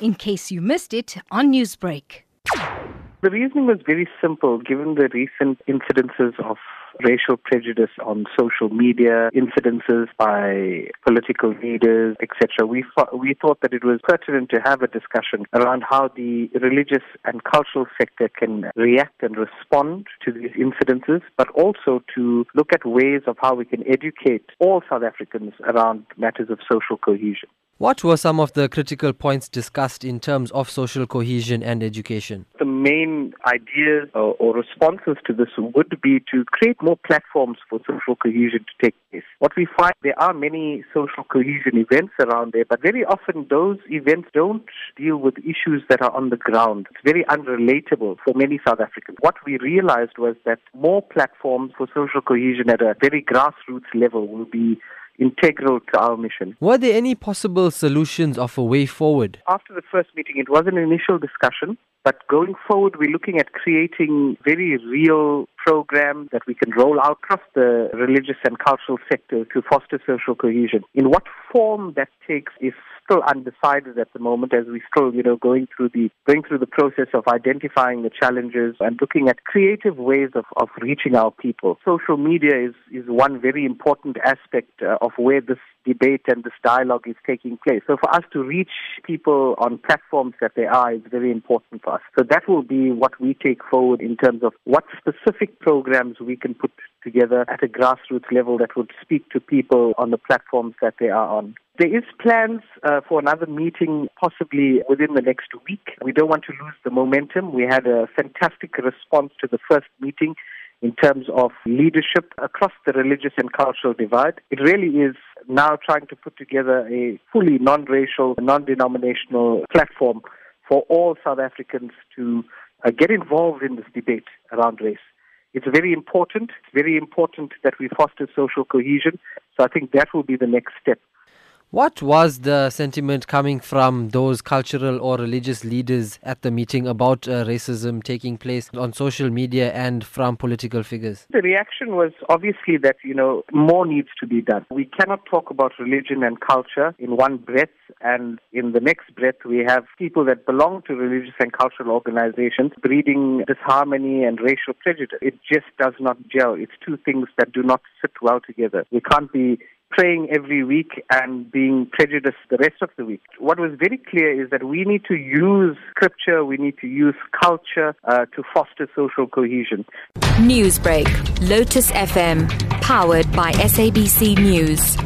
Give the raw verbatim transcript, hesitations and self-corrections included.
in case you missed it on Newsbreak. The reasoning was very simple, given the recent incidences of racial prejudice on social media, incidences by political leaders, et cetera. We thought, we thought that it was pertinent to have a discussion around how the religious and cultural sector can react and respond to these incidences, but also to look at ways of how we can educate all South Africans around matters of social cohesion. What were some of the critical points discussed in terms of social cohesion and education? The main ideas or, or responses to this would be to create more platforms for social cohesion to take place. What we find, there are many social cohesion events around there, but very often those events don't deal with issues that are on the ground. It's very unrelatable for many South Africans. What we realized was that more platforms for social cohesion at a very grassroots level will be integral to our mission. Were there any possible solutions of a way forward? After the first meeting, it was an initial discussion, but going forward, we're looking at creating very real programs that we can roll out across the religious and cultural sector to foster social cohesion. In what form that takes is still undecided at the moment, as we're still, you know, going through the going through the process of identifying the challenges and looking at creative ways of, of reaching our people. Social media is, is one very important aspect uh, of where this debate and this dialogue is taking place. So for us to reach people on platforms that they are is very important for us. So that will be what we take forward in terms of what specific programs we can put together at a grassroots level that would speak to people on the platforms that they are on. There is plans uh, for another meeting possibly within the next week. We don't want to lose the momentum. We had a fantastic response to the first meeting in terms of leadership across the religious and cultural divide. It really is now trying to put together a fully non-racial, non-denominational platform for all South Africans to uh, get involved in this debate around race. It's very important. It's very important that we foster social cohesion. So I think that will be the next step. What was the sentiment coming from those cultural or religious leaders at the meeting about uh, racism taking place on social media and from political figures? The reaction was obviously that, you know, more needs to be done. We cannot talk about religion and culture in one breath, and in the next breath we have people that belong to religious and cultural organizations breeding disharmony and racial prejudice. It just does not gel. It's two things that do not sit well together. We can't be praying every week and being prejudiced the rest of the week. What was very clear is that we need to use scripture, we need to use culture uh, to foster social cohesion. Newsbreak, Lotus F M, powered by S A B C News.